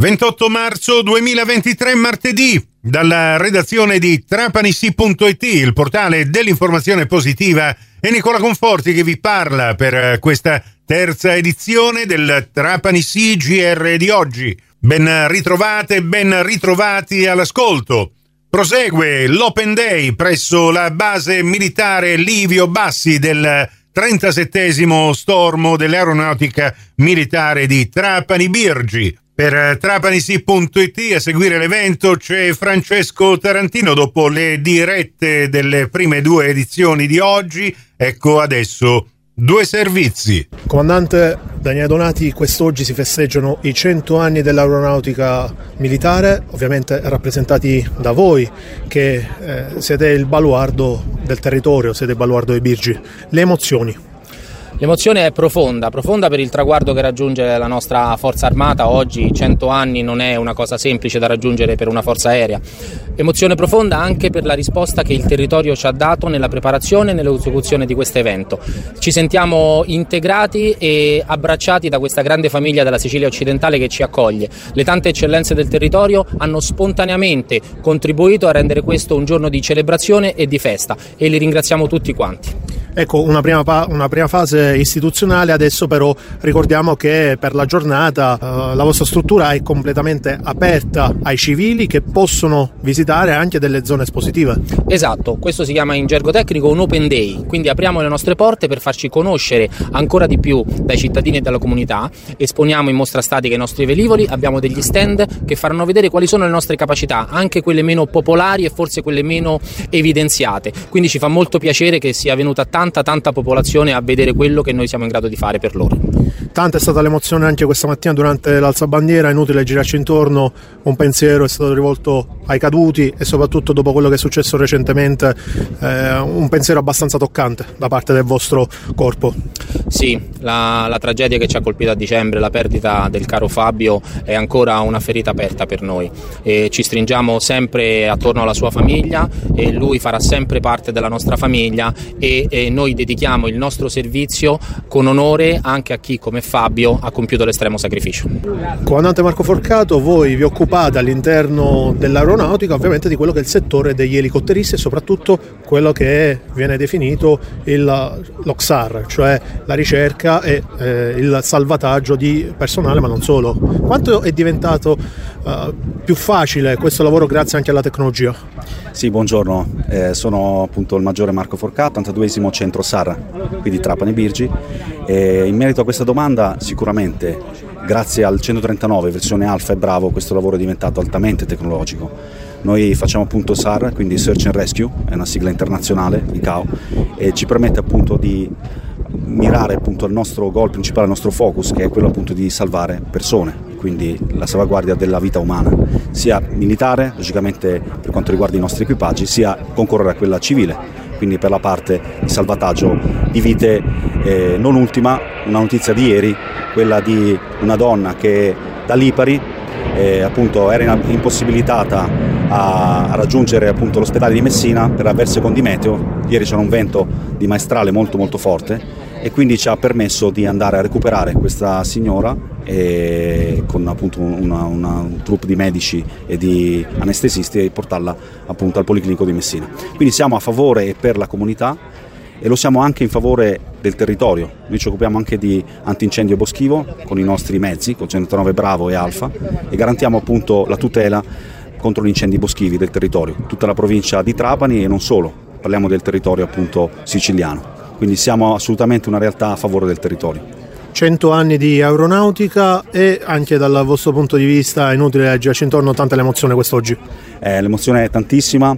28 marzo 2023, martedì, dalla redazione di trapanisì.it, il portale dell'informazione positiva, è Nicola Conforti che vi parla per questa terza edizione del Trapanisì GR di oggi. Ben ritrovate, ben ritrovati all'ascolto. Prosegue l'Open Day presso la base militare Livio Bassi del 37mo Stormo dell'Aeronautica Militare di Trapani-Birgi. Per trapanisì.it a seguire l'evento c'è Francesco Tarantino. Dopo le dirette delle prime due edizioni di oggi, ecco adesso due servizi. Comandante Daniele Donati, quest'oggi si festeggiano i 100 anni dell'aeronautica militare, ovviamente rappresentati da voi che siete il baluardo del territorio, siete il baluardo dei Birgi. Le emozioni? L'emozione è profonda per il traguardo che raggiunge la nostra forza armata. Oggi 100 anni non è una cosa semplice da raggiungere per una forza aerea. Emozione profonda anche per la risposta che il territorio ci ha dato nella preparazione e nell'esecuzione di questo evento. Ci sentiamo integrati e abbracciati da questa grande famiglia della Sicilia occidentale che ci accoglie. Le tante eccellenze del territorio hanno spontaneamente contribuito a rendere questo un giorno di celebrazione e di festa, e li ringraziamo tutti quanti. Ecco, una prima fase istituzionale. Adesso però ricordiamo che per la giornata la vostra struttura è completamente aperta ai civili che possono visitare anche delle zone espositive. Esatto, questo si chiama in gergo tecnico un open day, quindi apriamo le nostre porte per farci conoscere ancora di più dai cittadini e dalla comunità. Esponiamo in mostra statica i nostri velivoli, abbiamo degli stand che faranno vedere quali sono le nostre capacità, anche quelle meno popolari e forse quelle meno evidenziate, quindi ci fa molto piacere che sia venuta tanta popolazione a vedere quello che noi siamo in grado di fare per loro. Tanta è stata l'emozione anche questa mattina durante l'alzabandiera, è inutile girarci intorno, un pensiero è stato rivolto ai caduti e soprattutto dopo quello che è successo recentemente un pensiero abbastanza toccante da parte del vostro corpo. Sì, la tragedia che ci ha colpito a dicembre, la perdita del caro Fabio, è ancora una ferita aperta per noi, e ci stringiamo sempre attorno alla sua famiglia e lui farà sempre parte della nostra famiglia, e noi dedichiamo il nostro servizio con onore anche a chi come Fabio ha compiuto l'estremo sacrificio. Comandante Marco Forcato, voi vi occupate all'interno dell'aeronautica ovviamente di quello che è il settore degli elicotteristi e soprattutto quello che viene definito l'Oxar, cioè la ricerca e il salvataggio di personale, ma non solo. Quanto è diventato più facile questo lavoro grazie anche alla tecnologia? Sì, buongiorno, sono appunto il maggiore Marco Forcato, 82esimo centro SAR, quindi Trapani-Birgi. In merito a questa domanda, sicuramente grazie al 139 versione alfa e bravo questo lavoro è diventato altamente tecnologico. Noi facciamo appunto SAR, quindi Search and Rescue, è una sigla internazionale, ICAO, e ci permette appunto di mirare appunto al nostro goal principale, al nostro focus, che è quello appunto di salvare persone, quindi la salvaguardia della vita umana, sia militare, logicamente per quanto riguarda i nostri equipaggi, sia concorrere a quella civile, quindi per la parte di salvataggio di vite. Non ultima, una notizia di ieri, quella di una donna che da Lipari appunto era impossibilitata a raggiungere appunto l'ospedale di Messina per avverse condi meteo. Ieri c'era un vento di maestrale molto forte e quindi ci ha permesso di andare a recuperare questa signora con appunto un troupe di medici e di anestesisti e portarla appunto al Policlinico di Messina. Quindi siamo a favore e per la comunità, e lo siamo anche in favore del territorio. Noi ci occupiamo anche di antincendio boschivo con i nostri mezzi, con 109 Bravo e Alfa, e garantiamo appunto la tutela contro gli incendi boschivi del territorio, tutta la provincia di Trapani e non solo, parliamo del territorio appunto siciliano. Quindi siamo assolutamente una realtà a favore del territorio. 100 anni di aeronautica, e anche dal vostro punto di vista è inutile girarci intorno, tanta l'emozione quest'oggi. L'emozione è tantissima,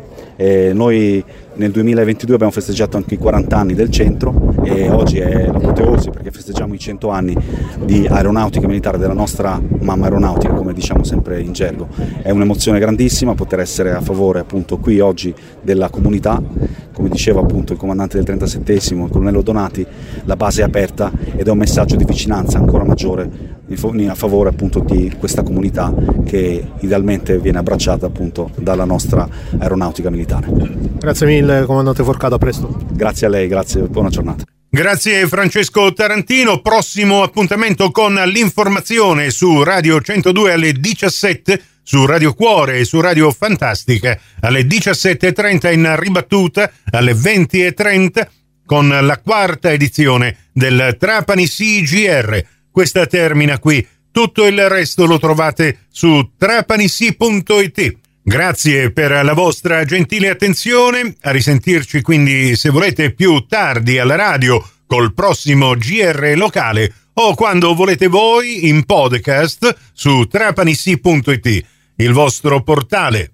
noi nel 2022 abbiamo festeggiato anche i 40 anni del centro e oggi è l'apoteosi perché festeggiamo i 100 anni di aeronautica militare, della nostra mamma aeronautica, come diciamo sempre in gergo. È un'emozione grandissima poter essere a favore appunto qui oggi della comunità. Come diceva appunto il comandante del 37esimo, il colonnello Donati, la base è aperta ed è un messaggio di vicinanza ancora maggiore a favore appunto di questa comunità che idealmente viene abbracciata appunto dalla nostra aeronautica militare. Grazie mille comandante Forcato, a presto. Grazie a lei, grazie, buona giornata. Grazie Francesco Tarantino. Prossimo appuntamento con l'informazione su Radio 102 alle 17, su Radio Cuore e su Radio Fantastica alle 17.30, in ribattuta alle 20.30 con la quarta edizione del Trapani-Sì GR. Questa termina qui, tutto il resto lo trovate su trapanisì.it. Grazie per la vostra gentile attenzione, a risentirci quindi se volete più tardi alla radio col prossimo GR locale o quando volete voi in podcast su trapanisì.it, il vostro portale.